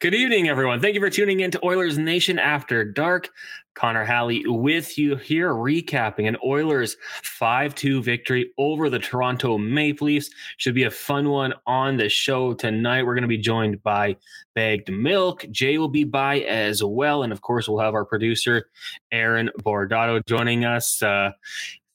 Good evening, everyone. Thank you for tuning in to Oilers Nation After Dark. Connor Halley with you here, recapping an Oilers 5-2 victory over the Toronto Maple Leafs. Should be a fun one on the show tonight. We're going to be joined by BaggedMilk. Jay will be by as well. And, of course, we'll have our producer, Aaron Bordato, joining us.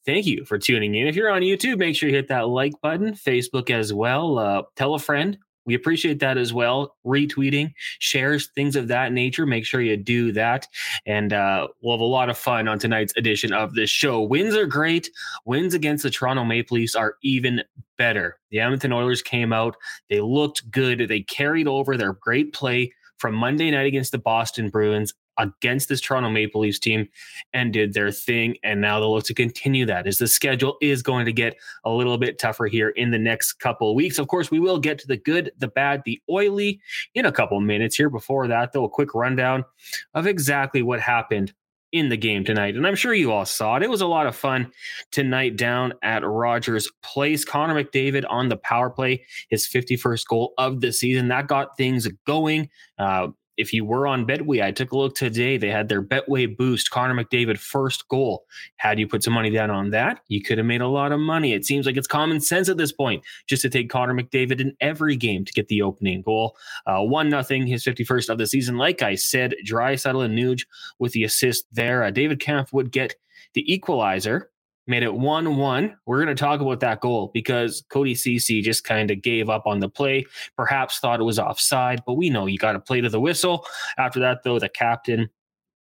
Thank you for tuning in. If you're on YouTube, make sure you hit that like button. Facebook as well. Tell a friend. We appreciate that as well. Retweeting, shares, things of that nature. Make sure you do that. And we'll have a lot of fun on tonight's edition of this show. Wins are great. Wins against the Toronto Maple Leafs are even better. The Edmonton Oilers came out. They looked good. They carried over their great play from Monday night against the Boston Bruins against this Toronto Maple Leafs team and did their thing. And now they'll look to continue that as the schedule is going to get a little bit tougher here in the next couple of weeks. Of course, we will get to the good, the bad, the oily in a couple minutes here. Before that, though, a quick rundown of exactly what happened in the game tonight. And I'm sure you all saw it. It was a lot of fun tonight down at Rogers Place. Connor McDavid on the power play, his 51st goal of the season. That got things going. If you were on Betway, I took a look today. They had their Betway boost. Connor McDavid first goal. Had you put some money down on that, you could have made a lot of money. It seems like it's common sense at this point just to take Connor McDavid in every game to get the opening goal. 1-0, his 51st of the season. Like I said, Draisaitl and Nuge with the assist there. David Kampf would get the equalizer. Made it 1-1. We're going to talk about that goal because Cody Ceci just kind of gave up on the play, perhaps thought it was offside, but we know you got to play to the whistle. After that, though, the captain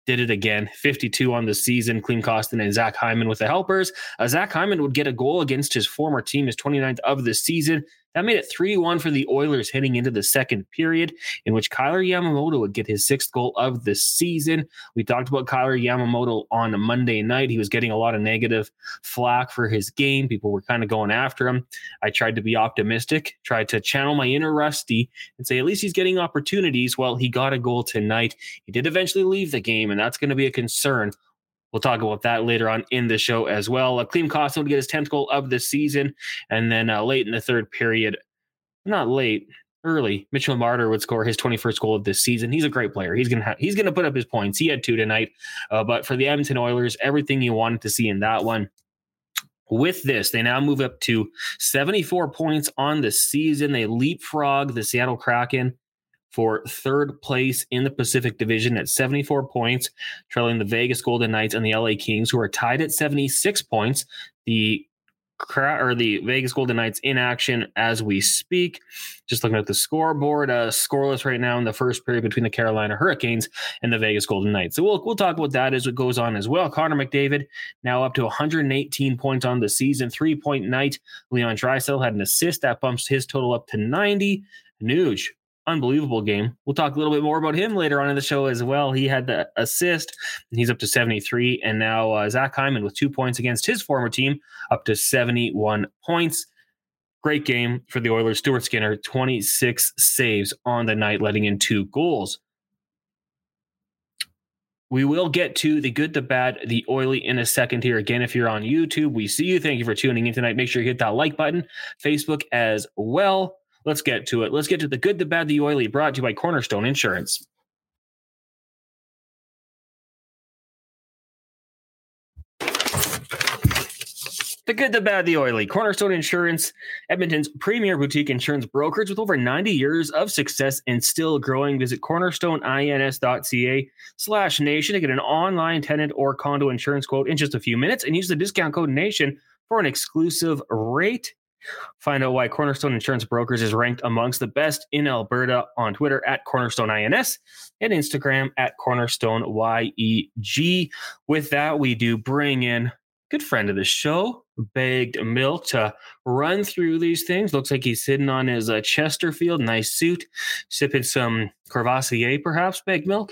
did it again. 52 on the season, Klim Kostin and Zach Hyman with the helpers. Zach Hyman would get a goal against his former team, his 29th of the season. That made it 3-1 for the Oilers heading into the second period, in which Kailer Yamamoto would get his 6th goal of the season. We talked about Kailer Yamamoto on Monday night. He was getting a lot of negative flack for his game. People were kind of going after him. I tried to be optimistic, tried to channel my inner Rusty and say at least he's getting opportunities. Well, he got a goal tonight. He did eventually leave the game, and that's going to be a concern. We'll talk about that later on in the show as well. Klim Kostin would get his 10th goal of the season. And then late in the third period, not late, early, Mitchell Marner would score his 21st goal of this season. He's a great player. He's gonna put up his points. He had 2 tonight. But for the Edmonton Oilers, everything you wanted to see in that one. With this, they now move up to 74 points on the season. They leapfrog the Seattle Kraken for third place in the Pacific Division at 74 points, trailing the Vegas Golden Knights and the LA Kings, who are tied at 76 points. The Vegas Golden Knights in action as we speak. Just looking at the scoreboard, scoreless right now in the first period between the Carolina Hurricanes and the Vegas Golden Knights. So we'll talk about that as it goes on as well. Connor McDavid now up to 118 points on the season, 3-point night. Leon Draisaitl had an assist that bumps his total up to 90. Nuge, unbelievable game. We'll talk a little bit more about him later on in the show as well. He had the assist, and he's up to 73. And now Zach Hyman with 2 points against his former team, up to 71 points. Great game for the Oilers. Stuart Skinner, 26 saves on the night, letting in 2 goals. We will get to the good, the bad, the oily in a second here. Again, if you're on YouTube, we see you. Thank you for tuning in tonight. Make sure you hit that like button. Facebook as well. Let's get to it. Let's get to the good, the bad, the oily, brought to you by Cornerstone Insurance. The good, the bad, the oily. Cornerstone Insurance, Edmonton's premier boutique insurance brokerage with over 90 years of success and still growing. Visit cornerstoneins.ca/nation to get an online tenant or condo insurance quote in just a few minutes and use the discount code NATION for an exclusive rate. Find out why Cornerstone Insurance Brokers is ranked amongst the best in Alberta on Twitter at CornerstoneINS and Instagram at CornerstoneYEG. With that, we do bring in good friend of the show, BaggedMilk, to run through these things. Looks like he's sitting on his Chesterfield, nice suit, sipping some Courvoisier, perhaps, BaggedMilk.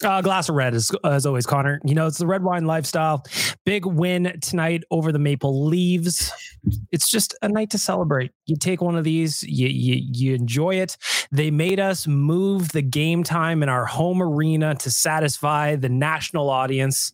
Glass of red as always, Connor. You know, it's the red wine lifestyle. Big win tonight over the Maple Leafs. It's just a night to celebrate. You take one of these, you enjoy it. They made us move the game time in our home arena to satisfy the national audience.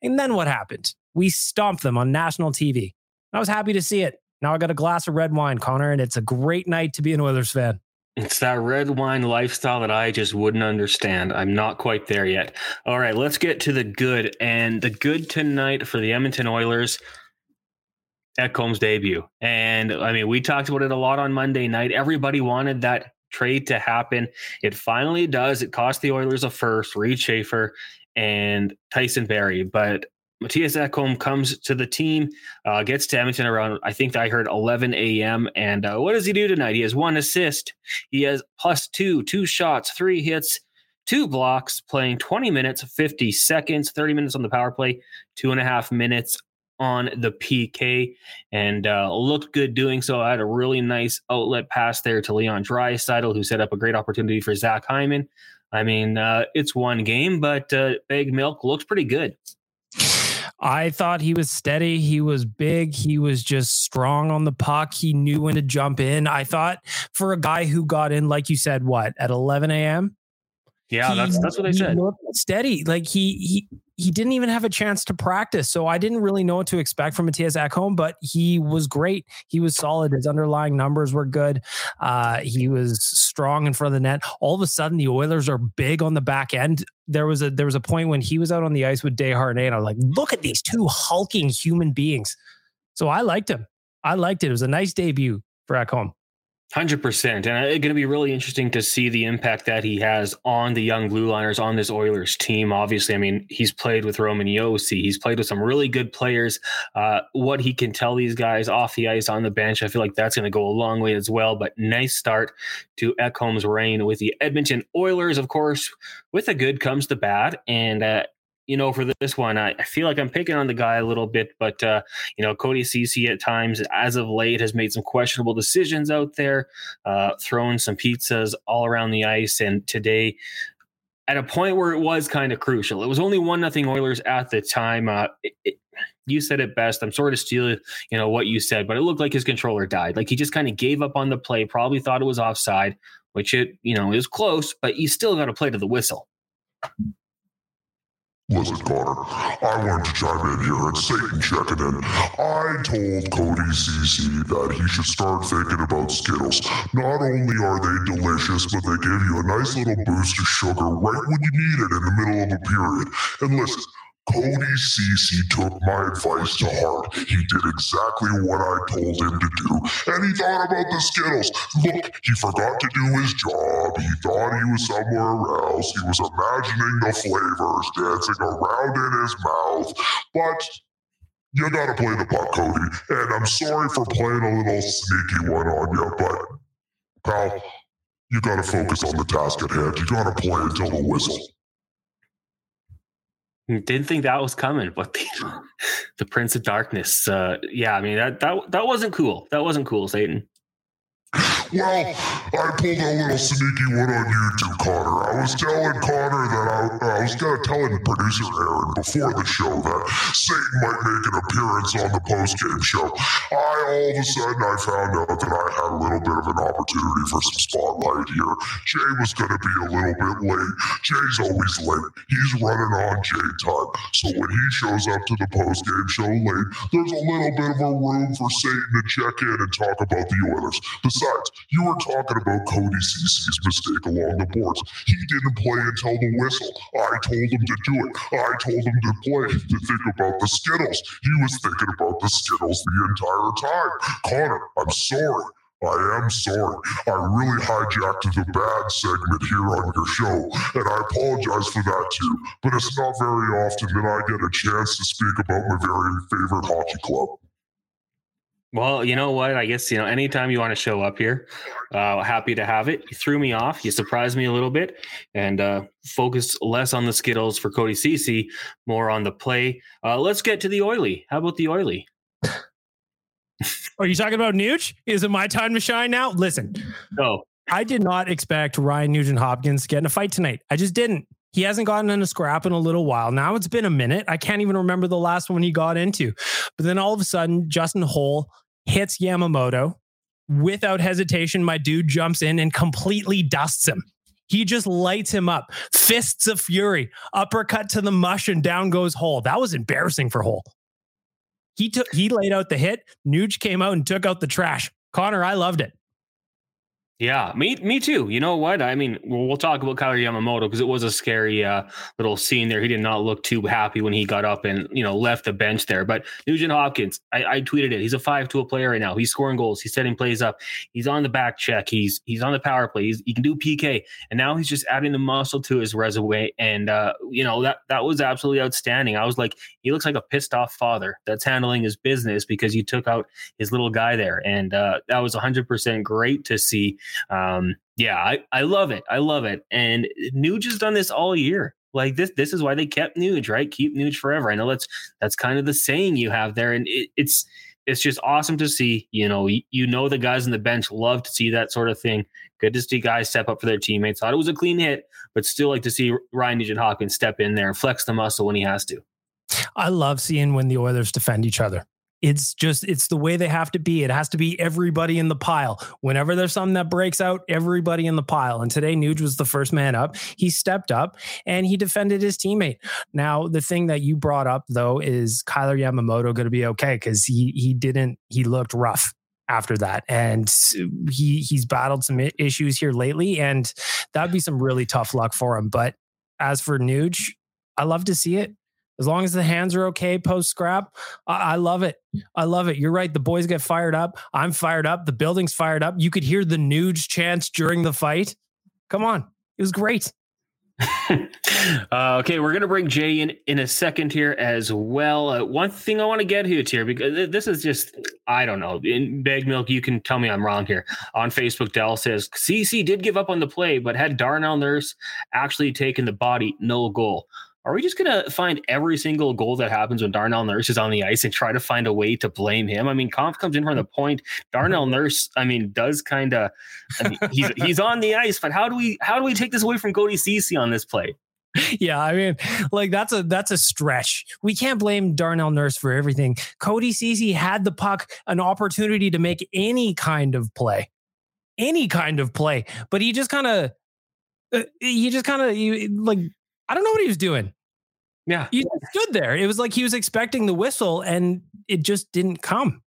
And then what happened? We stomped them on national TV. I was happy to see it. Now I got a glass of red wine, Connor, and it's a great night to be an Oilers fan. It's that red wine lifestyle that I just wouldn't understand. I'm not quite there yet. All right, let's get to the good. And the good tonight for the Edmonton Oilers, Ekholm's debut. And, I mean, we talked about it a lot on Monday night. Everybody wanted that trade to happen. It finally does. It cost the Oilers a first, Reid Schaefer, and Tyson Barrie. But Matias Ekholm comes to the team, gets to Edmonton around, I think I heard 11 a.m. And what does he do tonight? He has one assist. He has +2, 2 shots, 3 hits, 2 blocks, playing 20 minutes, 50 seconds, 30 minutes on the power play, 2.5 minutes on the PK, and looked good doing so. I had a really nice outlet pass there to Leon Draisaitl, who set up a great opportunity for Zach Hyman. I mean, it's one game, but BaggedMilk looks pretty good. I thought he was steady. He was big. He was just strong on the puck. He knew when to jump in. I thought for a guy who got in, like you said, what, at 11 a.m.? Yeah, that's what I said. Steady. Like he didn't even have a chance to practice. So I didn't really know what to expect from Matias Ekholm, but he was great. He was solid. His underlying numbers were good. He was strong in front of the net. All of a sudden, the Oilers are big on the back end. There was a point when he was out on the ice with Desharnais, and I was like, look at these two hulking human beings. So I liked him. I liked it. It was a nice debut for Ekholm. 100%. And it's going to be really interesting to see the impact that he has on the young blue liners on this Oilers team. Obviously, I mean, he's played with Roman Yossi. He's played with some really good players. What he can tell these guys off the ice, on the bench, I feel like that's going to go a long way as well. But nice start to Ekholm's reign with the Edmonton Oilers. Of course, with the good comes the bad. And, you know, for this one, I feel like I'm picking on the guy a little bit, but, you know, Cody Ceci at times, as of late, has made some questionable decisions out there, throwing some pizzas all around the ice. And today, at a point where it was kind of crucial, it was only 1-0 Oilers at the time. You said it best. I'm sort of stealing, you know, what you said, but it looked like his controller died. Like he just kind of gave up on the play, probably thought it was offside, which it, you know, is close, but you still got to play to the whistle. Listen, Connor, I wanted to chime in here and Satan checking in. I told Cody Ceci that he should start thinking about Skittles. Not only are they delicious, but they give you a nice little boost of sugar right when you need it in the middle of a period. And listen, Cody Ceci took my advice to heart. He did exactly what I told him to do, and he thought about the Skittles. Look, he forgot to do his job. He thought he was somewhere else. He was imagining the flavors dancing around in his mouth. But you gotta play the puck, Cody. And I'm sorry for playing a little sneaky one on you, but, pal, you gotta focus on the task at hand. You gotta play until the whistle. Didn't think that was coming, but the Prince of Darkness. Yeah, I mean, that wasn't cool. That wasn't cool, Satan. Well, I pulled a little sneaky one on you too, Connor. I was telling Connor that I was going to tell producer Aaron before the show that Satan might make an appearance on the post-game show. All of a sudden, I found out that I had a little bit of an opportunity for some spotlight here. Jay was going to be a little bit late. Jay's always late. He's running on Jay time. So when he shows up to the post-game show late, there's a little bit of a room for Satan to check in and talk about the Oilers. Besides, you were talking about Cody Ceci's mistake along the boards. He didn't play until the whistle. I told him to do it. I told him to play, to think about the Skittles. He was thinking about the Skittles the entire time. Connor, I'm sorry. I am sorry. I really hijacked the bad segment here on your show, and I apologize for that too. But it's not very often that I get a chance to speak about my very favorite hockey club. Well, you know what? I guess, you know, anytime you want to show up here, happy to have it. You threw me off. You surprised me a little bit, and focus less on the Skittles for Cody Ceci, more on the play. Let's get to the Oily. How about the Oily? Are you talking about Nuge? Is it my time to shine now? Listen, no, I did not expect Ryan Nugent Hopkins to get in a fight tonight. I just didn't. He hasn't gotten in a scrap in a little while. Now it's been a minute. I can't even remember the last one he got into. But then all of a sudden, Justin Holl hits Yamamoto. Without hesitation, my dude jumps in and completely dusts him. He just lights him up. Fists of fury. Uppercut to the mush, and down goes Holl. That was embarrassing for Holl. He laid out the hit. Nuge came out and took out the trash. Connor, I loved it. Yeah, me too. You know what? I mean, we'll talk about Kailer Yamamoto because it was a scary little scene there. He did not look too happy when he got up and, you know, left the bench there. But Nugent Hopkins, I tweeted it. He's a 5-tool player right now. He's scoring goals. He's setting plays up. He's on the back check. He's on the power play. He can do PK. And now he's just adding the muscle to his resume. And, you know, that was absolutely outstanding. I was like, he looks like a pissed off father that's handling his business because he took out his little guy there. And that was 100% great to see. Yeah, I love it. I love it. And Nuge has done this all year. Like this is why they kept Nuge, right? Keep Nuge forever. I know that's kind of the saying you have there. And it's just awesome to see, you know, the guys on the bench love to see that sort of thing. Good to see guys step up for their teammates. Thought it was a clean hit, but still like to see Ryan Nugent Hopkins step in there and flex the muscle when he has to. I love seeing when the Oilers defend each other. It's the way they have to be. It has to be everybody in the pile. Whenever there's something that breaks out, everybody in the pile. And today, Nuge was the first man up. He stepped up and he defended his teammate. Now, the thing that you brought up, though, is Kailer Yamamoto going to be okay? Because he looked rough after that. And he's battled some issues here lately. And that'd be some really tough luck for him. But as for Nuge, I love to see it. As long as the hands are okay post-scrap, I love it. I love it. You're right. The boys get fired up. I'm fired up. The building's fired up. You could hear the Nuge chants during the fight. Come on. It was great. Okay, we're going to bring Jay in a second here as well. One thing I want to get here, because this is just, I don't know. In Bag Milk, you can tell me I'm wrong here. On Facebook, Dell says, CC did give up on the play, but had Darnell Nurse actually taken the body, no goal. Are we just going to find every single goal that happens when Darnell Nurse is on the ice and try to find a way to blame him? I mean, Kampf comes in from the point. Darnell Nurse, does kind of, he's on the ice, but how do we take this away from Cody Ceci on this play? Yeah, that's a stretch. We can't blame Darnell Nurse for everything. Cody Ceci had the puck, an opportunity to make any kind of play, but he just kind of I don't know what he was doing. Yeah. He stood there. It was like he was expecting the whistle and it just didn't come.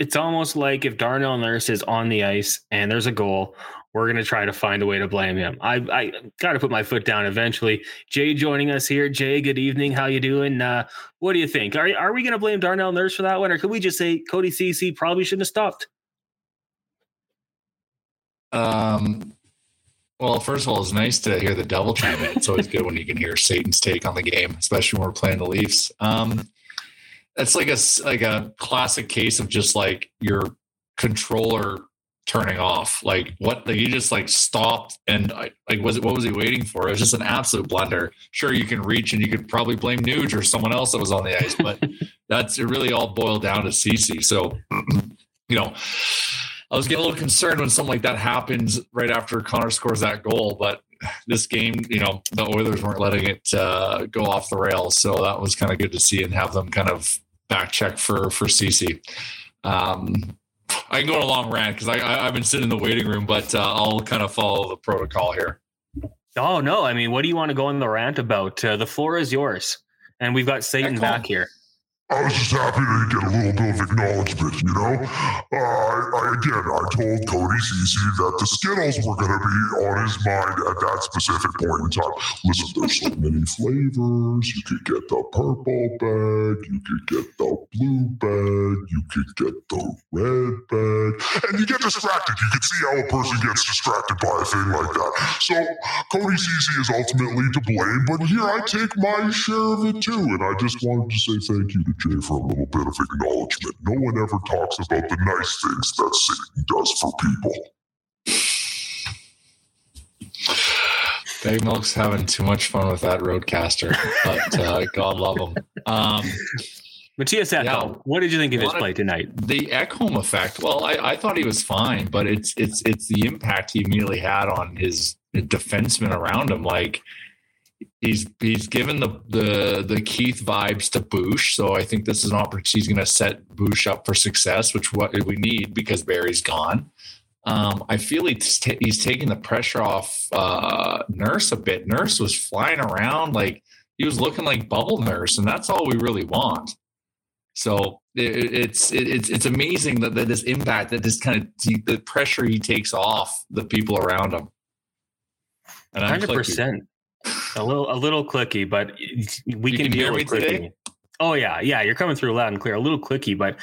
It's almost like if Darnell Nurse is on the ice and there's a goal, we're going to try to find a way to blame him. I got to put my foot down eventually. Jay joining us here. Jay, good evening. How you doing? What do you think? Are we going to blame Darnell Nurse for that one? Or could we just say Cody Ceci probably shouldn't have stopped? Well, first of all, it's nice to hear the devil chime in. It's always good when you can hear Satan's take on the game, especially when we're playing the Leafs. That's like a classic case of just like your controller turning off. Like you just like stopped and what was he waiting for? It was just an absolute blunder. Sure, you can reach and you could probably blame Nuge or someone else that was on the ice, but that's it. Really, all boiled down to Ceci. So, I was getting a little concerned when something like that happens right after Connor scores that goal, but this game, the Oilers weren't letting it go off the rails. So that was kind of good to see and have them kind of back check for Ceci. I can go on a long rant because I've been sitting in the waiting room, but I'll kind of follow the protocol here. Oh, no. What do you want to go on the rant about? The floor is yours. And we've got Satan back here. I was just happy to get a little bit of acknowledgement, I told Cody Ceci that the Skittles were going to be on his mind at that specific point in time. Listen, there's so many flavors. You could get the purple bag. You could get the blue bag. You could get the red bag. And you get distracted. You can see how a person gets distracted by a thing like that. So Cody Ceci is ultimately to blame, but here I take my share of it too. And I just wanted to say thank you to Jay for a little bit of acknowledgement. No one ever talks about the nice things that Satan does for people. Bag Milk's having too much fun with that roadcaster, but God love him. Matias Ekholm, what did you think of his play tonight? The Ekholm effect. Well, I thought he was fine, but it's the impact he immediately had on his defensemen around him. Like, he's given the Keith vibes to Boosh, so I think this is an opportunity. He's going to set Boosh up for success, which what we need because Barry's gone. I feel he's taking the pressure off Nurse a bit. Nurse was flying around like he was looking like bubble Nurse, and that's all we really want. So It's amazing that this impact, that this kind of the pressure he takes off the people around him. 100%. A little clicky, but we can deal with clicky. Today? Oh yeah. You're coming through loud and clear. A little clicky, but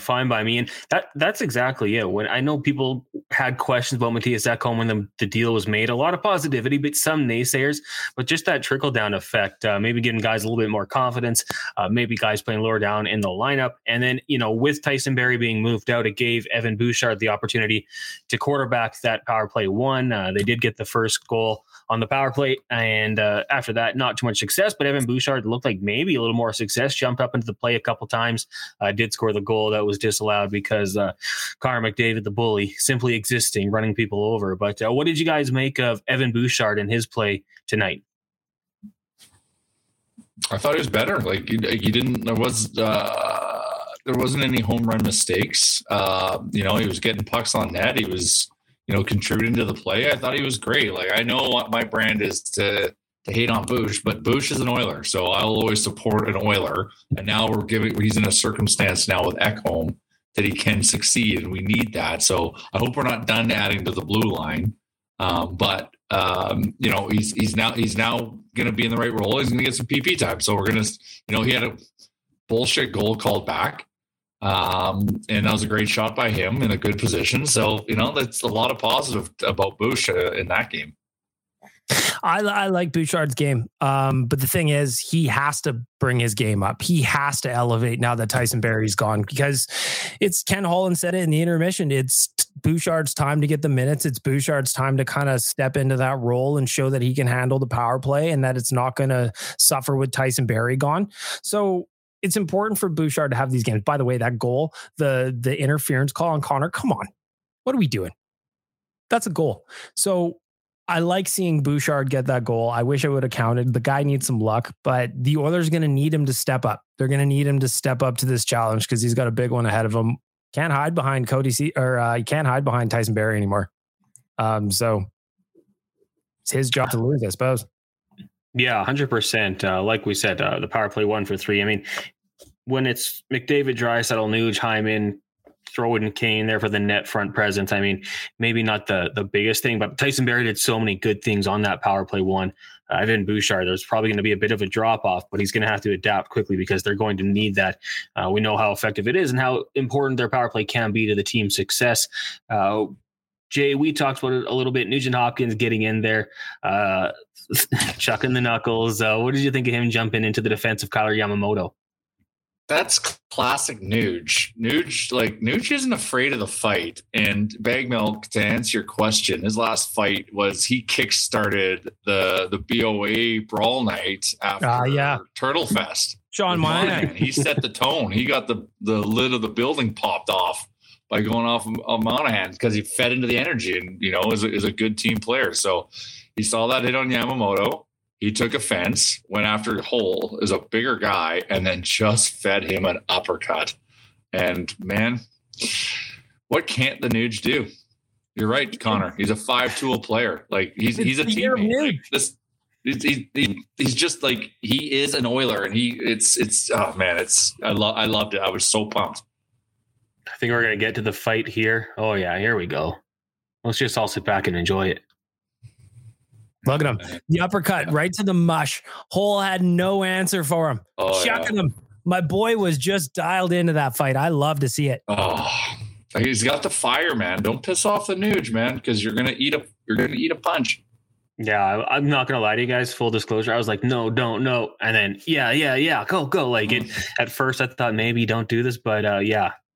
fine by me. And that's exactly it. When I know people had questions about Matias Ekholm when the deal was made, a lot of positivity, but some naysayers. But just that trickle down effect, maybe giving guys a little bit more confidence, maybe guys playing lower down in the lineup, and then with Tyson Barrie being moved out, it gave Evan Bouchard the opportunity to quarterback that power play one. They did get the first goal on the power play, and after that, not too much success, but Evan Bouchard looked like maybe a little more success, jumped up into the play a couple times, did score the goal that was disallowed because Connor McDavid, the bully, simply existing, running people over. But what did you guys make of Evan Bouchard and his play tonight? I thought he was better. Like, he didn't, there wasn't any home run mistakes. He was getting pucks on net. He was, contributing to the play. I thought he was great. Like, I know what my brand is to hate on Bush, but Bush is an Oiler, so I'll always support an Oiler. And now he's in a circumstance now with Ekholm that he can succeed, and we need that. So I hope we're not done adding to the blue line. He's now going to be in the right role. He's going to get some PP time. So we're going to, he had a bullshit goal called back. And that was a great shot by him in a good position. So, that's a lot of positive about Bush in that game. I like Bouchard's game. But the thing is, he has to bring his game up. He has to elevate now that Tyson Barrie's gone, because it's Ken Holland said it in the intermission. It's Bouchard's time to get the minutes. It's Bouchard's time to kind of step into that role and show that he can handle the power play and that it's not going to suffer with Tyson Barrie gone. So, it's important for Bouchard to have these games. By the way, that goal, the interference call on Connor, come on. What are we doing? That's a goal. So I like seeing Bouchard get that goal. I wish I would have counted. The guy needs some luck, but the Oilers are going to need him to step up. They're going to need him to step up to this challenge because he's got a big one ahead of him. Can't hide behind he can't hide behind Tyson Barrie anymore. So it's his job to lose, I suppose. Yeah, 100%. Like we said, the power play 1 for 3. I mean, when it's McDavid, Draisaitl, Nuge, Hyman, throwing Kane there for the net front presence. I mean, maybe not the biggest thing, but Tyson Barrie did so many good things on that power play one. Evan Bouchard, there's probably going to be a bit of a drop-off, but he's going to have to adapt quickly because they're going to need that. We know how effective it is and how important their power play can be to the team's success. Jay, we talked about it a little bit. Nugent Hopkins getting in there, chucking the knuckles. What did you think of him jumping into the defense of Kailer Yamamoto? That's classic Nuge. Nuge isn't afraid of the fight. And BaggedMilk, to answer your question, his last fight was he kickstarted the BOA brawl night after Turtle Fest. Sean Monahan. He set the tone. He got the lid of the building popped off by going off of Monahan because he fed into the energy and, is a good team player. So he saw that hit on Yamamoto. He took offense, went after Holl, is a bigger guy, and then just fed him an uppercut. And, man, what can't the Nuge do? You're right, Connor. He's a five-tool player. He's a teammate. He's just he is an Oiler, and I loved it. I was so pumped. I think we're going to get to the fight here. Oh, yeah, here we go. Let's just all sit back and enjoy it. Look at him. The uppercut right to the mush. Holl had no answer for him. Chucking him. My boy was just dialed into that fight. I love to see it. Oh, he's got the fire, man. Don't piss off the Nuge, man, because you're gonna eat a punch. Yeah, I'm not going to lie to you guys. Full disclosure, I was like, no, don't, no. And then, yeah, go. At first, I thought maybe don't do this, but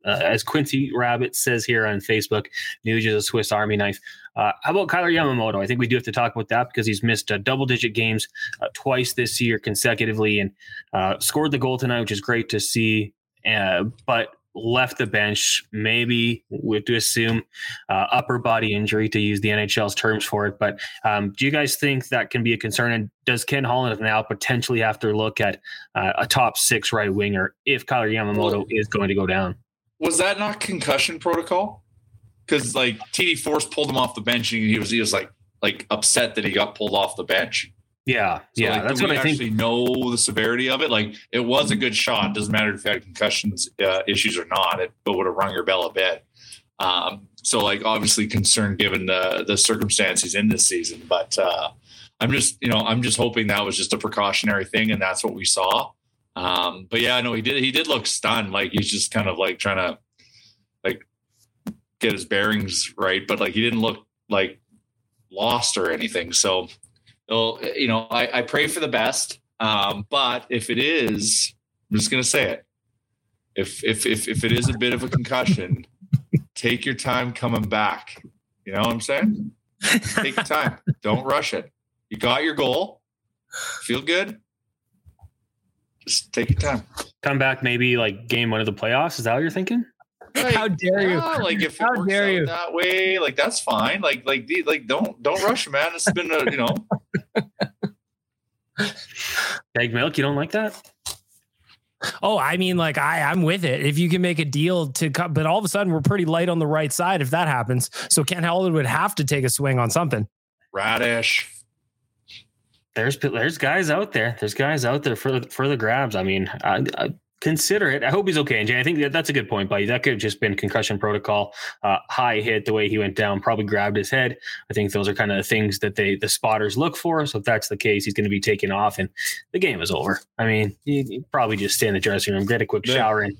as Quincy Rabbit says here on Facebook, Nuge is a Swiss Army knife. How about Kailer Yamamoto? I think we do have to talk about that because he's missed double-digit games twice this year consecutively and scored the goal tonight, which is great to see, but left the bench, maybe we have to assume upper body injury, to use the NHL's terms for it. But do you guys think that can be a concern? And does Ken Holland now potentially have to look at a top 6 right winger if Kailer Yamamoto is going to go down? Was that not concussion protocol? Because TD Force pulled him off the bench, and he was upset that he got pulled off the bench. Yeah. Like, that's what I think. Actually know the severity of it. Like, it was a good shot. Doesn't matter if you had concussions issues or not. It would have rung your bell a bit. So, like, obviously concerned given the circumstances in this season. But I'm just hoping that was just a precautionary thing, and that's what we saw. But yeah, no, he did look stunned. Like, he's just kind of like trying to like get his bearings right. But like, he didn't look like lost or anything. So, you know, I pray for the best. But if it is, I'm just going to say it. If it is a bit of a concussion, take your time coming back. You know what I'm saying? Take your time. Don't rush it. You got your goal. Feel good. Just take your time. Come back maybe like game one of the playoffs. Is that what you're thinking? Like, how dare you? Like, if it works out that way, like, that's fine. Like don't rush, man. It's been a, you know. Egg milk, you don't like that? Oh, I mean, like, I'm with it. If you can make a deal to cut, but all of a sudden we're pretty light on the right side if that happens. So Ken Holland would have to take a swing on something. Radish. There's guys out there. There's guys out there for the grabs. I mean, I consider it. I hope he's okay. And Jay, I think that's a good point, buddy. That could have just been concussion protocol. High hit, the way he went down, probably grabbed his head. I think those are kind of the things that the spotters look for. So if that's the case, he's going to be taken off and the game is over. I mean, you probably just stay in the dressing room, get a quick shower and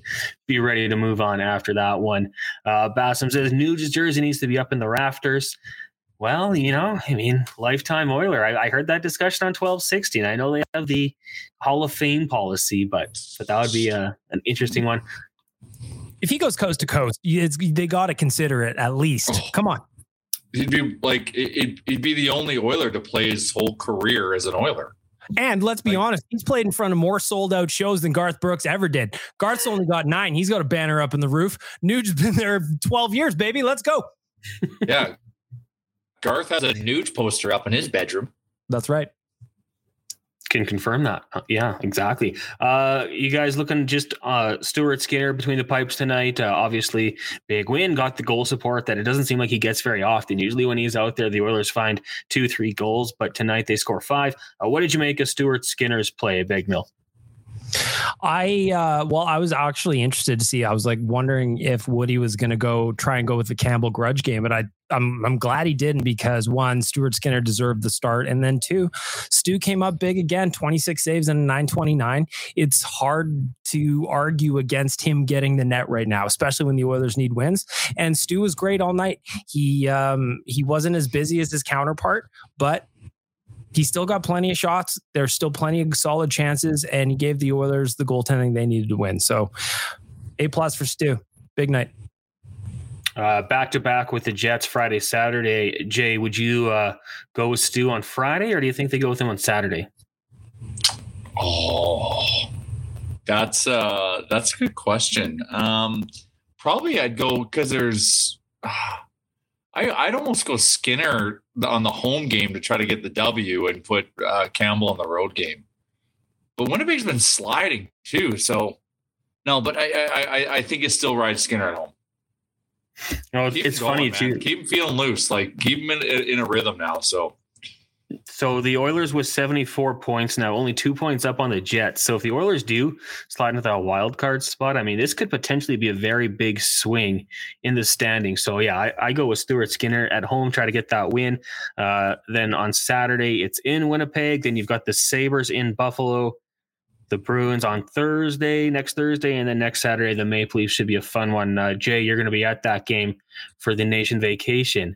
be ready to move on after that one. Bassam says, New Jersey needs to be up in the rafters. Well, you know, I mean, lifetime Oiler. I heard that discussion on 1260. I know they have the Hall of Fame policy, but that would be an interesting one. If he goes coast to coast, they got to consider it at least. Oh, come on. He'd be like, he'd be the only Oiler to play his whole career as an Oiler. And let's be honest, he's played in front of more sold-out shows than Garth Brooks ever did. Garth's only got 9. He's got a banner up in the roof. Nuge's been there 12 years, baby. Let's go. Yeah. Garth has a Nuge poster up in his bedroom. That's right. Can confirm that. Yeah, exactly. You guys looking just Stuart Skinner between the pipes tonight. Obviously, big win. Got the goal support that it doesn't seem like he gets very often. Usually when he's out there, the Oilers find 2-3 goals, but tonight they score 5. What did you make of Stuart Skinner's play at BaggedMilk? I was actually interested to see. I was like wondering if Woody was going to try and go with the Campbell Grudge game, but I'm glad he didn't because 1, Stuart Skinner deserved the start, and then 2, Stu came up big again, 26 saves and a .929. It's hard to argue against him getting the net right now, especially when the Oilers need wins. And Stu was great all night. He wasn't as busy as his counterpart, but he still got plenty of shots. There's still plenty of solid chances, and he gave the Oilers the goaltending they needed to win. So, A+ for Stu. Big night. Back to back with the Jets Friday, Saturday. Jay, would you go with Stu on Friday, or do you think they go with him on Saturday? Oh, that's a good question. Probably I'd go because there's. I'd almost go Skinner on the home game to try to get the W and put Campbell on the road game. But Winnipeg's been sliding too. So, no, but I think it still rides Skinner at home. No, it's funny too. Keep him feeling loose. Like, keep him in a rhythm now. So the Oilers with 74 points now, only 2 points up on the Jets. So if the Oilers do slide into that wild card spot, I mean, this could potentially be a very big swing in the standings. So yeah, I go with Stuart Skinner at home, try to get that win. Then on Saturday, it's in Winnipeg. Then you've got the Sabres in Buffalo, the Bruins on next Thursday, and then next Saturday, the Maple Leafs should be a fun one. Jay, you're going to be at that game for the Nation Vacation.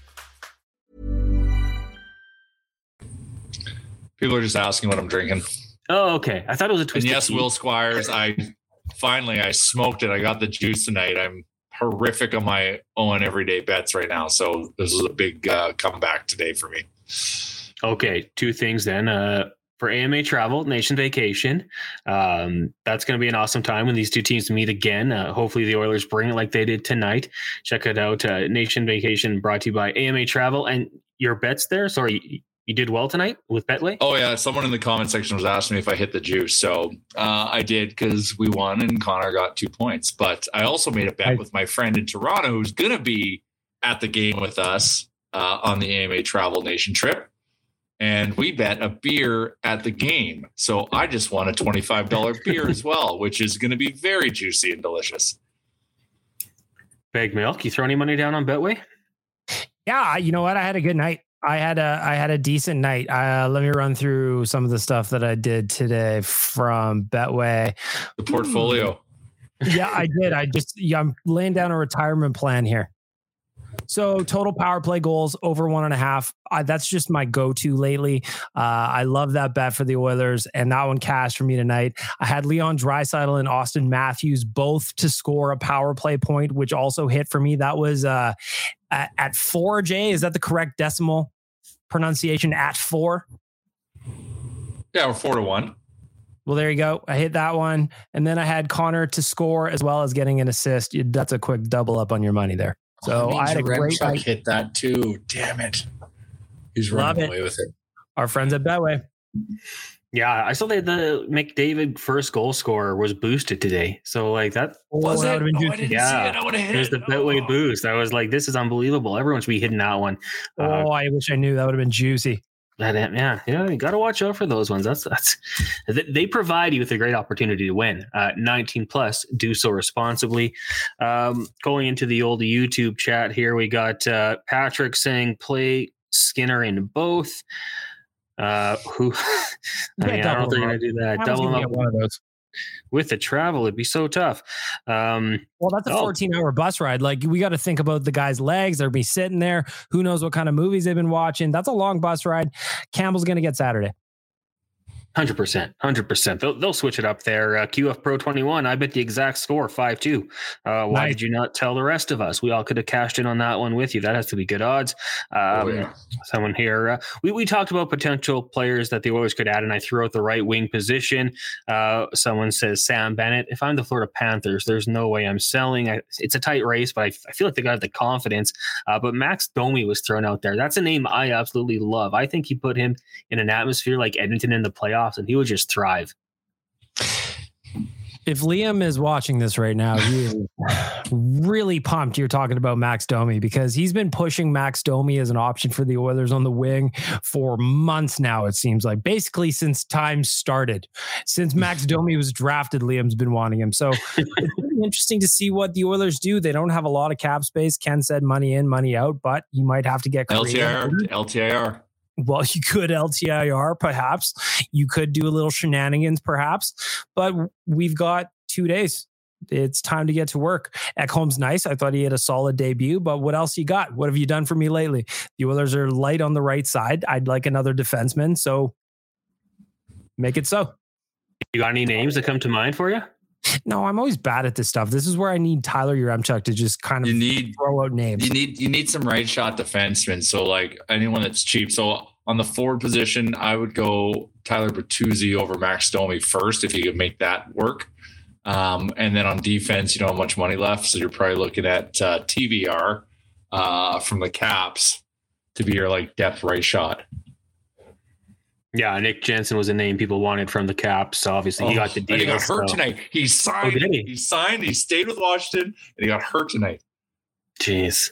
People are just asking what I'm drinking. Oh, okay. I thought it was a Twisted Tea. Will Squires, I smoked it. I got the juice tonight. I'm horrific on my own everyday bets right now. So this is a big comeback today for me. Okay, two things then. For AMA Travel, Nation Vacation, that's going to be an awesome time when these two teams meet again. Hopefully the Oilers bring it like they did tonight. Check it out. Nation Vacation brought to you by AMA Travel. And your bets there, sorry, you did well tonight with Betway? Oh, yeah. Someone in the comment section was asking me if I hit the juice. So I did, because we won and Connor got 2 points. But I also made a bet with my friend in Toronto who's going to be at the game with us on the AMA Travel Nation trip. And we bet a beer at the game. So I just won a $25 beer as well, which is going to be very juicy and delicious. Bag Milk, you throw any money down on Betway? Yeah, you know what? I had a good night. I had a decent night. Let me run through some of the stuff that I did today from Betway. The portfolio. Yeah, I did. I'm laying down a retirement plan here. So total power play goals over 1.5. That's just my go-to lately. I love that bet for the Oilers, and that one cashed for me tonight. I had Leon Draisaitl and Austin Matthews both to score a power play point, which also hit for me. That was at 4, Jay. Is that the correct decimal pronunciation, at 4? Yeah, we're 4-1. Well, there you go. I hit that one. And then I had Connor to score as well as getting an assist. That's a quick double up on your money there. So I had a great night. Hit that too. Damn it. He's running away with it. Our friends at Betway. Yeah, I saw that the McDavid first goal scorer was boosted today. So like that was it. I didn't see it. I would have hit it. There's the Betway boost. I was like, this is unbelievable. Everyone should be hitting that one. I wish I knew. That would have been juicy. Yeah, you got to watch out for those ones. That's they provide you with a great opportunity to win. 19 plus, do so responsibly. Going into the old YouTube chat here, we got Patrick saying play Skinner in both. I don't think they're going to do that. Double up one of those. With the travel, it'd be so tough. That's a 14-hour bus ride. Like, we got to think about the guy's legs. They'll be sitting there. Who knows what kind of movies they've been watching. That's a long bus ride. Campbell's going to get Saturday. 100%. They'll switch it up there. QF Pro 21, I bet the exact score, 5-2. Why did you not tell the rest of us? We all could have cashed in on that one with you. That has to be good odds. Someone here. We talked about potential players that the Oilers could add, and I threw out the right wing position. Someone says Sam Bennett. If I'm the Florida Panthers, there's no way I'm selling. It's a tight race, but I feel like they got the confidence. But Max Domi was thrown out there. That's a name I absolutely love. I think he put him in an atmosphere like Edmonton in the playoffs, and he would just thrive. If Liam is watching this right now, he is really pumped you're talking about Max Domi, because he's been pushing Max Domi as an option for the Oilers on the wing for months now, it seems like. Basically, since time started. Since Max Domi was drafted, Liam's been wanting him. So it's really interesting to see what the Oilers do. They don't have a lot of cap space. Ken said money in, money out, but you might have to get creative. LTIR. Well, you could LTIR, perhaps. You could do a little shenanigans, perhaps. But we've got 2 days. It's time to get to work. Ekholm's nice. I thought he had a solid debut, but what else you got? What have you done for me lately? The Oilers are light on the right side. I'd like another defenseman, so make it so. You got any names that come to mind for you? No, I'm always bad at this stuff. This is where I need Tyler Yaremchuk to just kind of throw out names. You need some right shot defensemen. So like anyone that's cheap. So on the forward position, I would go Tyler Bertuzzi over Max Domi first, if you could make that work. And then on defense, you don't have much money left. So you're probably looking at TBR from the Caps to be your like depth right shot. Yeah, Nick Jensen was a name people wanted from the Caps. Obviously, he got the deal. He got hurt tonight. He signed. He stayed with Washington, and he got hurt tonight. Jeez.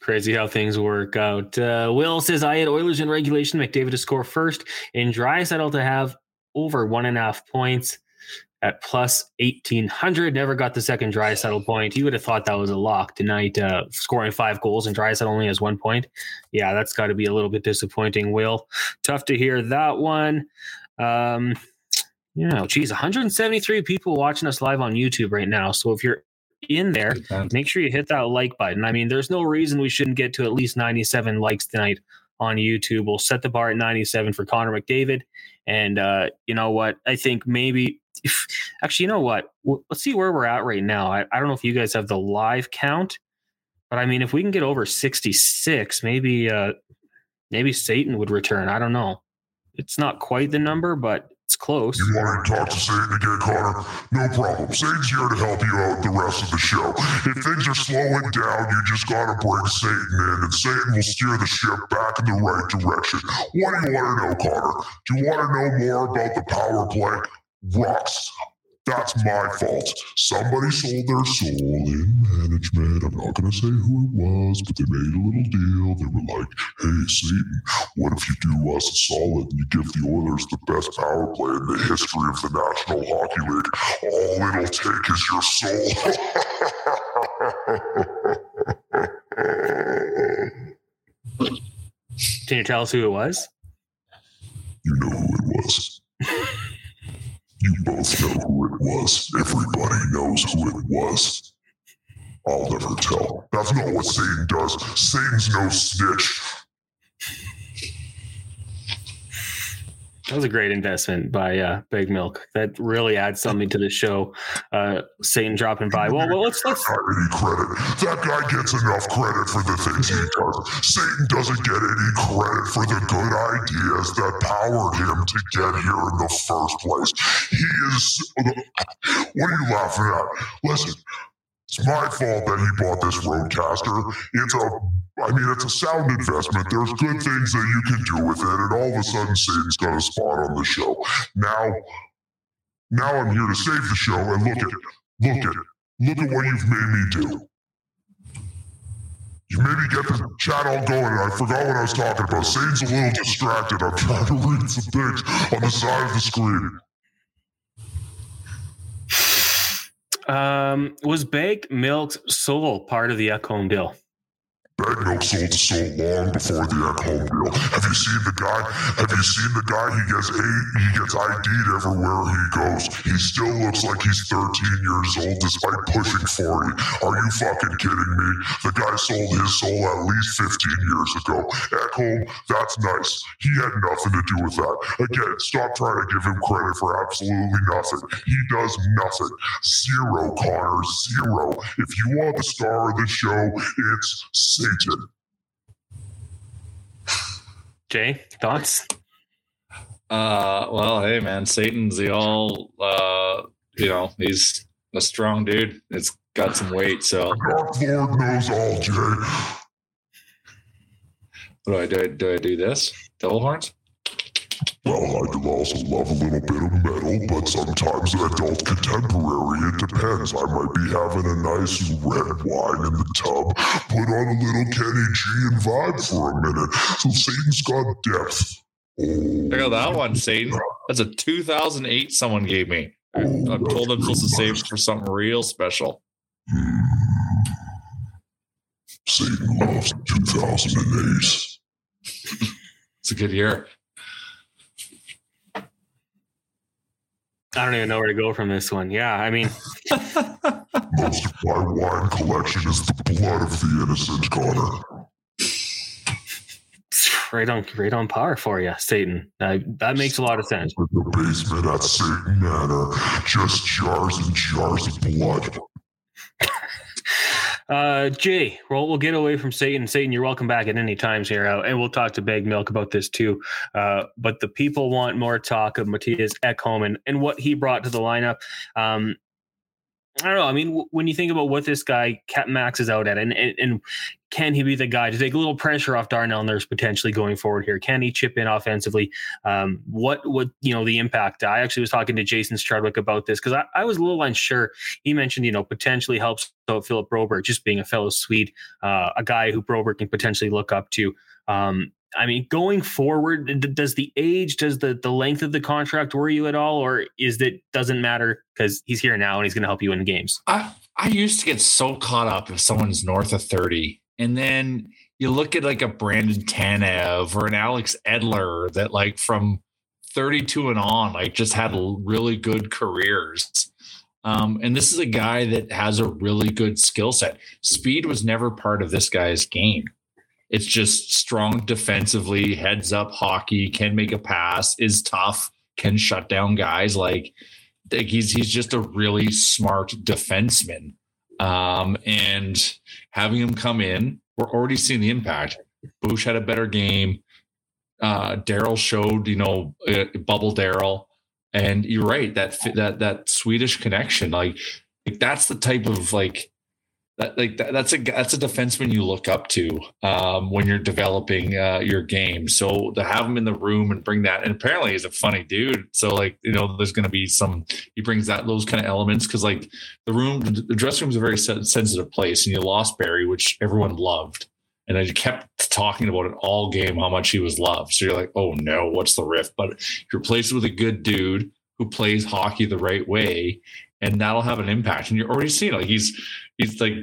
Crazy how things work out. Will says, I had Oilers in regulation, McDavid to score first, and Draisaitl to have over 1.5 points at plus 1,800. Never got the second Draisaitl point. You would have thought that was a lock tonight, scoring 5 goals and Draisaitl only has 1 point. Yeah, that's got to be a little bit disappointing, Will. Tough to hear that one. Geez, 173 people watching us live on YouTube right now. So if you're in there, make sure you hit that like button. I mean, there's no reason we shouldn't get to at least 97 likes tonight on YouTube. We'll set the bar at 97 for Connor McDavid. And you know what? I think maybe – actually, you know what? Let's see where we're at right now. I don't know if you guys have the live count, but, I mean, if we can get over 66, maybe Satan would return. I don't know. It's not quite the number, but it's close. You want to talk to Satan again, Connor? No problem. Satan's here to help you out the rest of the show. If things are slowing down, you just got to bring Satan in, and Satan will steer the ship back in the right direction. What do you want to know, Connor? Do you want to know more about the power play? Rocks. That's my fault. Somebody sold their soul in management. I'm not going to say who it was, but they made a little deal. They were like, hey, Satan, what if you do us a solid and you give the Oilers the best power play in the history of the National Hockey League? All it'll take is your soul. Can you tell us who it was? You know who it was. You both know who it was. Everybody knows who it was. I'll never tell. That's not what Satan does. Satan's no snitch. That was a great investment by BaggedMilk. That really adds something to the show. Satan dropping by. Well, let's not any credit. That guy gets enough credit for the things he does. Satan doesn't get any credit for the good ideas that powered him to get here in the first place. He is. What are you laughing at? Listen, it's my fault that he bought this Roadcaster. It's a sound investment. There's good things that you can do with it, and all of a sudden, Satan's got a spot on the show. Now I'm here to save the show, and look at what you've made me do. You made me get the chat all going, and I forgot what I was talking about. Satan's a little distracted. I'm trying to read some things on the side of the screen. Was BaggedMilk's soul part of the Ekholm deal? BaggedMilk sold his soul long before the Ekholm deal. Have you seen the guy? He gets ID'd everywhere he goes. He still looks like he's 13 years old despite pushing 40. Are you fucking kidding me? The guy sold his soul at least 15 years ago. Ekholm, that's nice. He had nothing to do with that. Again, stop trying to give him credit for absolutely nothing. He does nothing. Zero, Connor, zero. If you want the star of the show, it's Satan. Jay, thoughts? Well, hey man, Satan's the all he's a strong dude. It's got some weight, so Dark Lord knows all, Jay. What do I do? Do I do this? Devil horns? Well, I do also love a little bit of metal, but sometimes adult contemporary, it depends. I might be having a nice red wine in the tub, put on a little Kenny G and vibe for a minute. So Satan's got depth. Check out that one, Satan. That's a 2008 someone gave me. I'm told I'm supposed to save for something real special. Satan loves 2008. It's a good year. I don't even know where to go from this one. Yeah, I mean... Most of my wine collection is the blood of the innocent, Connor. Right on par for you, Satan. That makes a lot of sense. In the basement at Satan Manor, just jars and jars of blood. Jay, we'll get away from Satan. Satan, you're welcome back at any times here. And we'll talk to BaggedMilk about this too. But the people want more talk of Matias Ekholm and what he brought to the lineup. I don't know. I mean, when you think about what this guy maxes out at and can he be the guy to take a little pressure off Darnell Nurse potentially going forward here? Can he chip in offensively? What would, the impact? I actually was talking to Jason Strudwick about this because I was a little unsure. He mentioned, potentially helps out Philip Broberg, just being a fellow Swede, a guy who Broberg can potentially look up to. Going forward, does the age, does the length of the contract worry you at all? Or is it doesn't matter because he's here now and he's going to help you in games? I used to get so caught up if someone's north of 30. And then you look at like a Brandon Tanev or an Alex Edler that like from 32 and on, like just had really good careers. And this is a guy that has a really good skill set. Speed was never part of this guy's game. It's just strong defensively, heads up hockey, can make a pass, is tough, can shut down guys. Like he's just a really smart defenseman. And having him come in, we're already seeing the impact. Bush had a better game. Daryl showed, bubble Daryl. And you're right, that Swedish connection, like that's the type of that's a defenseman you look up to when you're developing your game. So to have him in the room and bring that, and apparently he's a funny dude. So there's going to be he brings those kind of elements because the dressing room is a very sensitive place, and you lost Barrie, which everyone loved. And I kept talking about it all game, how much he was loved. So you're like, oh no, what's the riff? But if you're placed with a good dude who plays hockey the right way, and that'll have an impact. And you're already seeing it. He's like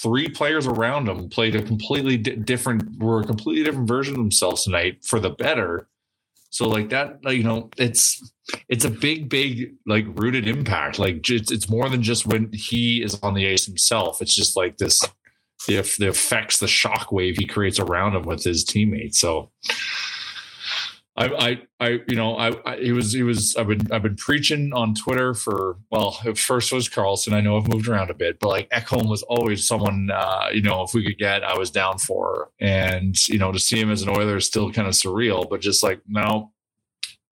three players around him played were a completely different version of themselves tonight for the better. So it's a big rooted impact. It's more than just when he is on the ice himself. It's just like this. The effects, the shockwave he creates around him with his teammates. So I've been preaching on Twitter at first it was Carlson. I know I've moved around a bit, but Ekholm was always someone, if we could get, I was down for, and, to see him as an Oiler is still kind of surreal, but just no,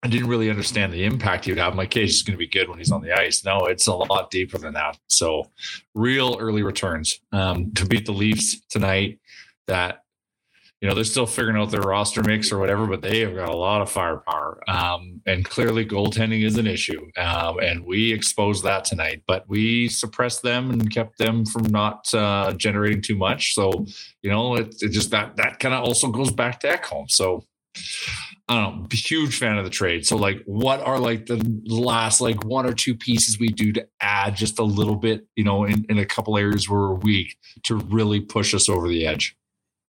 I didn't really understand the impact he would have. I'm like, hey, he's going to be good when he's on the ice. No, it's a lot deeper than that. So real early returns to beat the Leafs tonight that, they're still figuring out their roster mix or whatever, but they have got a lot of firepower. And clearly goaltending is an issue. And we exposed that tonight, but we suppressed them and kept them from not generating too much. So, it just that kind of also goes back to Ekholm. So, I don't know, huge fan of the trade. So what are the last one or two pieces we do to add just a little bit, in a couple areas where we're weak to really push us over the edge.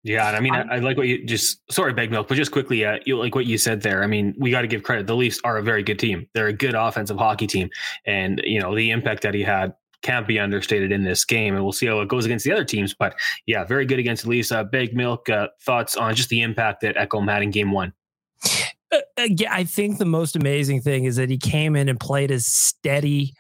Yeah. And I mean, I like what you BaggedMilk, but just quickly, what you said there. I mean, we got to give credit. The Leafs are a very good team. They're a good offensive hockey team. And, the impact that he had can't be understated in this game, and we'll see how it goes against the other teams. But yeah, very good against the Leafs. BaggedMilk, thoughts on just the impact that Ekholm had in game one? Yeah, I think the most amazing thing is that he came in and played a steady,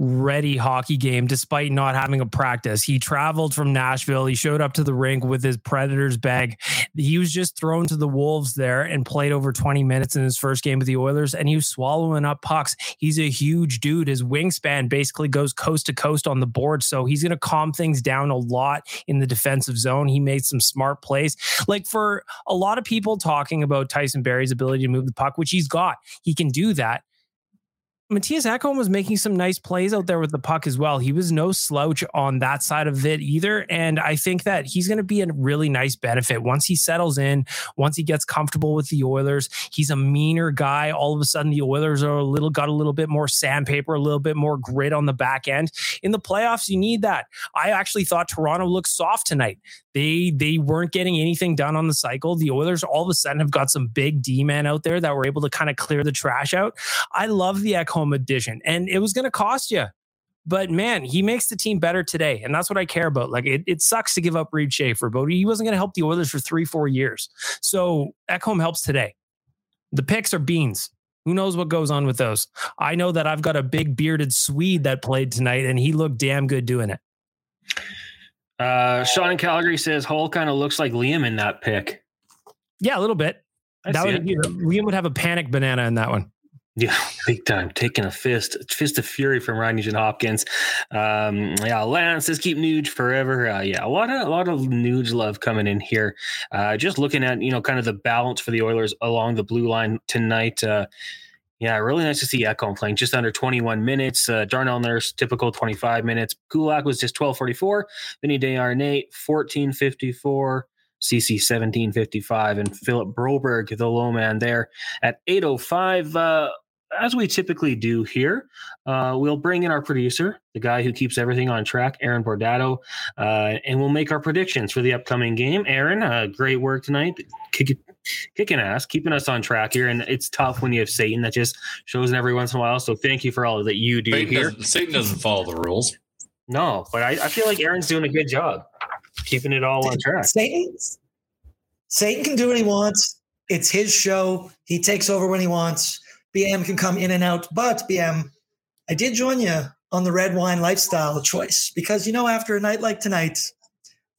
ready hockey game despite not having a practice. He traveled from Nashville. He showed up to the rink with his Predators bag. He was just thrown to the Wolves there and played over 20 minutes in his first game with the Oilers, and he was swallowing up pucks. He's a huge dude. His wingspan basically goes coast to coast on the board, so he's going to calm things down a lot in the defensive zone. He made some smart plays. For a lot of people talking about Tyson Barrie's ability to move the puck, which he's got, he can do that. Matias Ekholm was making some nice plays out there with the puck as well. He was no slouch on that side of it either. And I think that he's going to be a really nice benefit. Once he settles in, once he gets comfortable with the Oilers, he's a meaner guy. All of a sudden, the Oilers are got a little bit more sandpaper, a little bit more grit on the back end. In the playoffs, you need that. I actually thought Toronto looked soft tonight. They weren't getting anything done on the cycle. The Oilers all of a sudden have got some big D-men out there that were able to kind of clear the trash out. I love the Ekholm addition, and it was going to cost you. But man, he makes the team better today, and that's what I care about. It sucks to give up Reid Schaefer, but he wasn't going to help the Oilers for 3-4 years. So Ekholm helps today. The picks are beans. Who knows what goes on with those? I know that I've got a big bearded Swede that played tonight, and he looked damn good doing it. Sean in Calgary says Holl kind of looks like Liam in that pick. Yeah, a little bit. Liam would have a panic banana in that one. Yeah, big time. Taking a fist of fury from Ryan Nugent Hopkins. Lance says keep Nuge forever. A lot of Nuge love coming in here. Just looking at kind of the balance for the Oilers along the blue line tonight. Really nice to see Ekholm playing just under 21 minutes. Darnell Nurse, typical 25 minutes. Kulak was just 12:44. Vinny Desharnais, 14:54. Ceci, 17:55. And Philip Broberg, the low man there, at 8:05. As we typically do here, we'll bring in our producer, the guy who keeps everything on track, Aaron Bordato, and we'll make our predictions for the upcoming game. Aaron, great work tonight. Kicking ass, keeping us on track here. And it's tough when you have Satan that just shows in every once in a while. So thank you for all that you do here. Satan doesn't follow the rules. No, but I feel like Aaron's doing a good job keeping it all on track. Satan's Satan can do what he wants. It's his show. He takes over when he wants. BM can come in and out. But, BM, I did join you on the red wine lifestyle choice because, you know, after a night like tonight,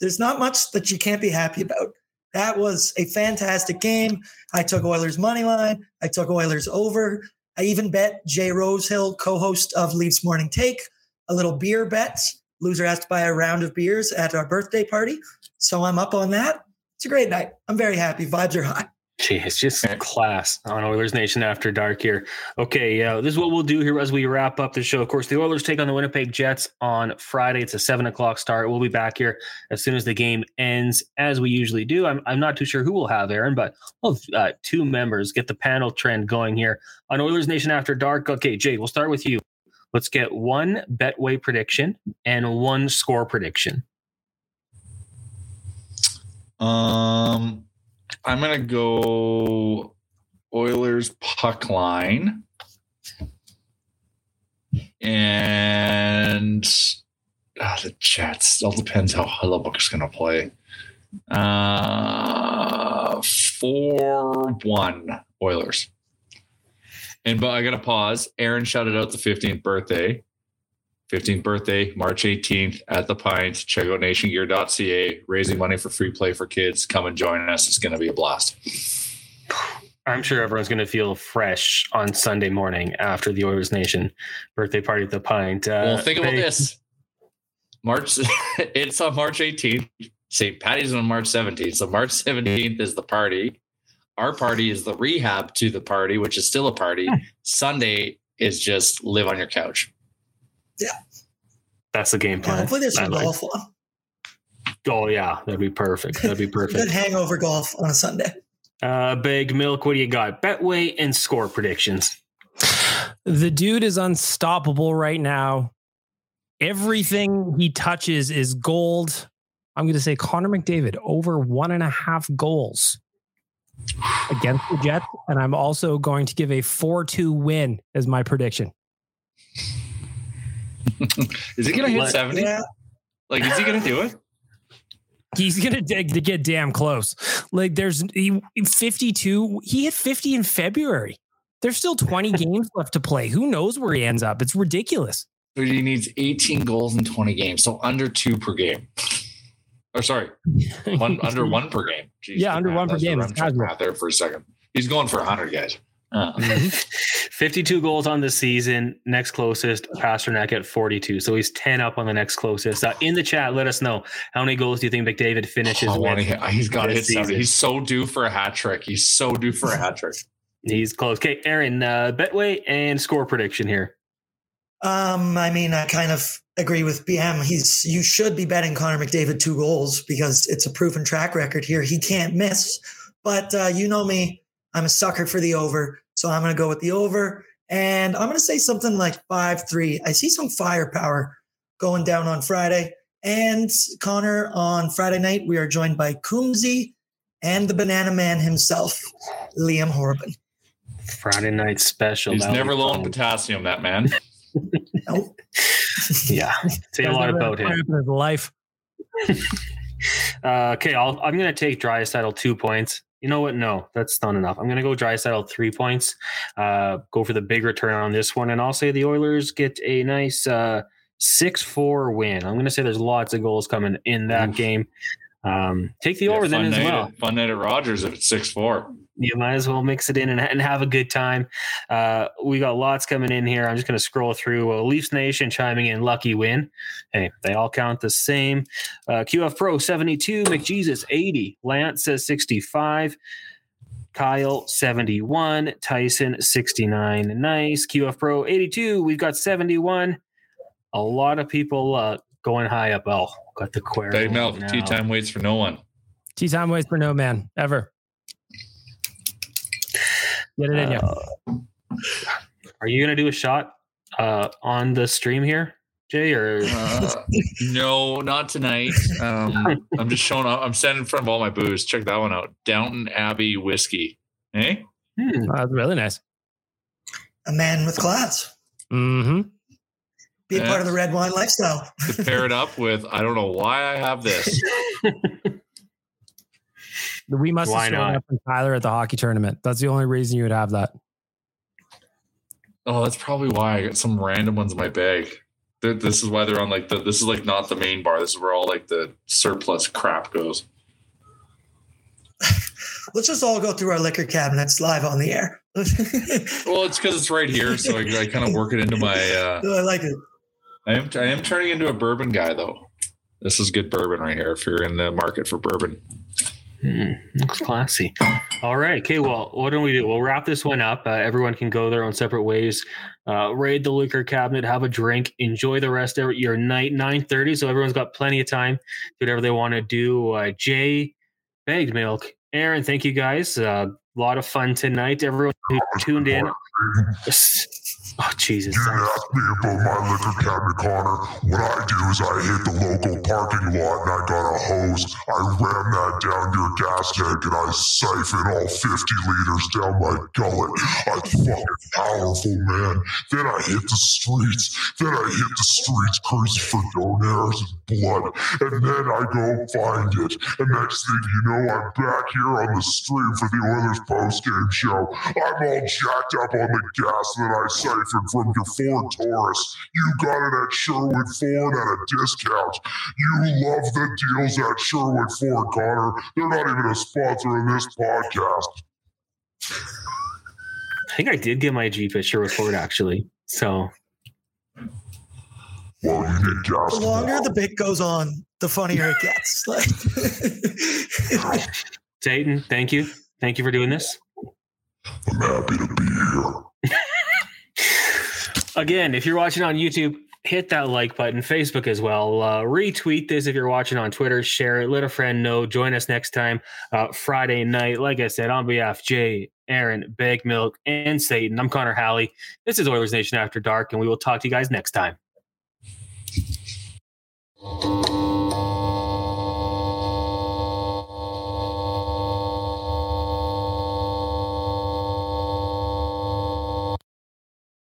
there's not much that you can't be happy about. That was a fantastic game. I took Oilers money line. I took Oilers over. I even bet Jay Rosehill, co-host of Leafs Morning Take, a little beer bet. Loser has to buy a round of beers at our birthday party. So I'm up on that. It's a great night. I'm very happy. Vibes are high. Gee, it's just class on Oilers Nation After Dark here. Okay, this is what we'll do here as we wrap up the show. Of course, the Oilers take on the Winnipeg Jets on Friday. It's a 7 o'clock start. We'll be back here as soon as the game ends, as we usually do. I'm not too sure who we'll have, Aaron, but we'll have two members. Get the panel trend going here on Oilers Nation After Dark. Okay, Jay, we'll start with you. Let's get one Betway prediction and one score prediction. I'm going to go Oilers puck line and the Jets. It all depends how Hellebuck is going to play. 4-1 Oilers. And but I got to pause. Aaron shouted out the 15th birthday. 15th birthday, March 18th at the Pint, check out nationgear.ca, raising money for free play for kids. Come and join us. It's going to be a blast. I'm sure everyone's going to feel fresh on Sunday morning after the Oilers Nation birthday party at the Pint. Well, think about this. It's on March 18th. St. Patty's on March 17th. So March 17th is the party. Our party is the rehab to the party, which is still a party. Sunday is just live on your couch. Yeah. That's the game plan. Yeah, hopefully there's some golf on. Oh, yeah. That'd be perfect. That'd be perfect. Good hangover golf on a Sunday. Big Milk, what do you got? Betway and score predictions. The dude is unstoppable right now. Everything he touches is gold. I'm going to say Connor McDavid over 1.5 goals against the Jets. And I'm also going to give a 4-2 win as my prediction. Is he gonna hit 70? Yeah. Like, is he gonna do it? He's gonna get damn close. Like, there's 52. He hit 50 in February. There's still 20 games left to play. Who knows where he ends up? It's ridiculous. But he needs 18 goals in 20 games, so under 2 per game. Or sorry, under 1 per game. Jeez, yeah, under 1 per game. I'm out there for a second. He's going for 100, guys. 52 goals on the season. Next closest, Pasternak at 42. So he's 10 up on the next closest. In the chat, let us know how many goals do you think McDavid finishes with? He's got to hit 70. He's so due for a hat trick. He's close. Okay, Aaron, Betway and score prediction here. I mean, I kind of agree with BM. You should be betting Connor McDavid 2 goals because it's a proven track record here. He can't miss. But you know me. I'm a sucker for the over, so I'm going to go with the over. And I'm going to say something like 5-3. I see some firepower going down on Friday. And Connor, on Friday night, we are joined by Kumzi and the Banana Man himself, Liam Horbin. Friday night special. He's never low on potassium, that man. Nope. Yeah. Say a lot about him. Life. Okay, I'm going to take Draisaitl 2 points. You know what? No, that's not enough. I'm going to go Draisaitl 3 points, go for the big return on this one. And I'll say the Oilers get a nice 6-4 win. I'm going to say there's lots of goals coming in that game. Take the over then as well. Fun night at Rogers if it's 6-4. You might as well mix it in and have a good time. We got lots coming in here. I'm just going to scroll through. Leafs Nation chiming in, lucky win. Hey, they all count the same. QF Pro 72, McJesus 80, Lance says 65, Kyle 71, Tyson 69. Nice. QF Pro 82. We've got 71. A lot of people going high up. Oh, got the query. Big Milk. Tea time waits for no one. Tea time waits for no man ever. Get it in you. Are you going to do a shot on the stream here, Jay? Or no, not tonight. I'm just showing up. I'm standing in front of all my booze. Check that one out. Downton Abbey Whiskey. Hey? That's really nice. A man with class. Mm-hmm. Be a part of the red wine lifestyle. To pair it up with, I don't know why I have this. We must have shown up with Tyler at the hockey tournament. That's the only reason you would have that. Oh, that's probably why I got some random ones in my bag. This is why they're on like the. This is like not the main bar. This is where all like the surplus crap goes. Let's just all go through our liquor cabinets live on the air. Well, it's because it's right here, so I kind of work it into my. No, I like it. I am turning into a bourbon guy though. This is good bourbon right here. If you're in the market for bourbon. Looks classy. All right. Okay. Well, what do we do? We'll wrap this one up. Everyone can go their own separate ways. Raid the liquor cabinet, have a drink, enjoy the rest of your night, 9:30. So everyone's got plenty of time to do whatever they want to do. Jay, Bagged Milk, Aaron, thank you guys. A lot of fun tonight. Everyone who tuned in. Oh, Jesus. You asked me about my liquor cabinet, Connor. What I do is I hit the local parking lot and I got a hose. I ram that down your gas tank and I siphon all 50 liters down my gullet. I'm fucking powerful, man. Then I hit the streets. Crazy for donaires and blood. And then I go find it. And next thing you know, I'm back here on the stream for the Oilers post-game show. I'm all jacked up on the gas that I siphoned from your Ford Taurus. You got it at Sherwood Ford at a discount. You love the deals at Sherwood Ford, Connor. They're not even a sponsor in this podcast. I think I did get my Jeep at Sherwood Ford, actually. So, well, you did gas. The longer the bit goes on, the funnier it gets. Dayton, thank you. Thank you for doing this. I'm happy to be here. Again, if you're watching on YouTube, hit that like button, Facebook as well. Retweet this if you're watching on Twitter. Share it. Let a friend know. Join us next time, Friday night. Like I said, on behalf of Jay, Aaron, Bagged Milk, and Satan, I'm Connor Halley. This is Oilers Nation After Dark, and we will talk to you guys next time.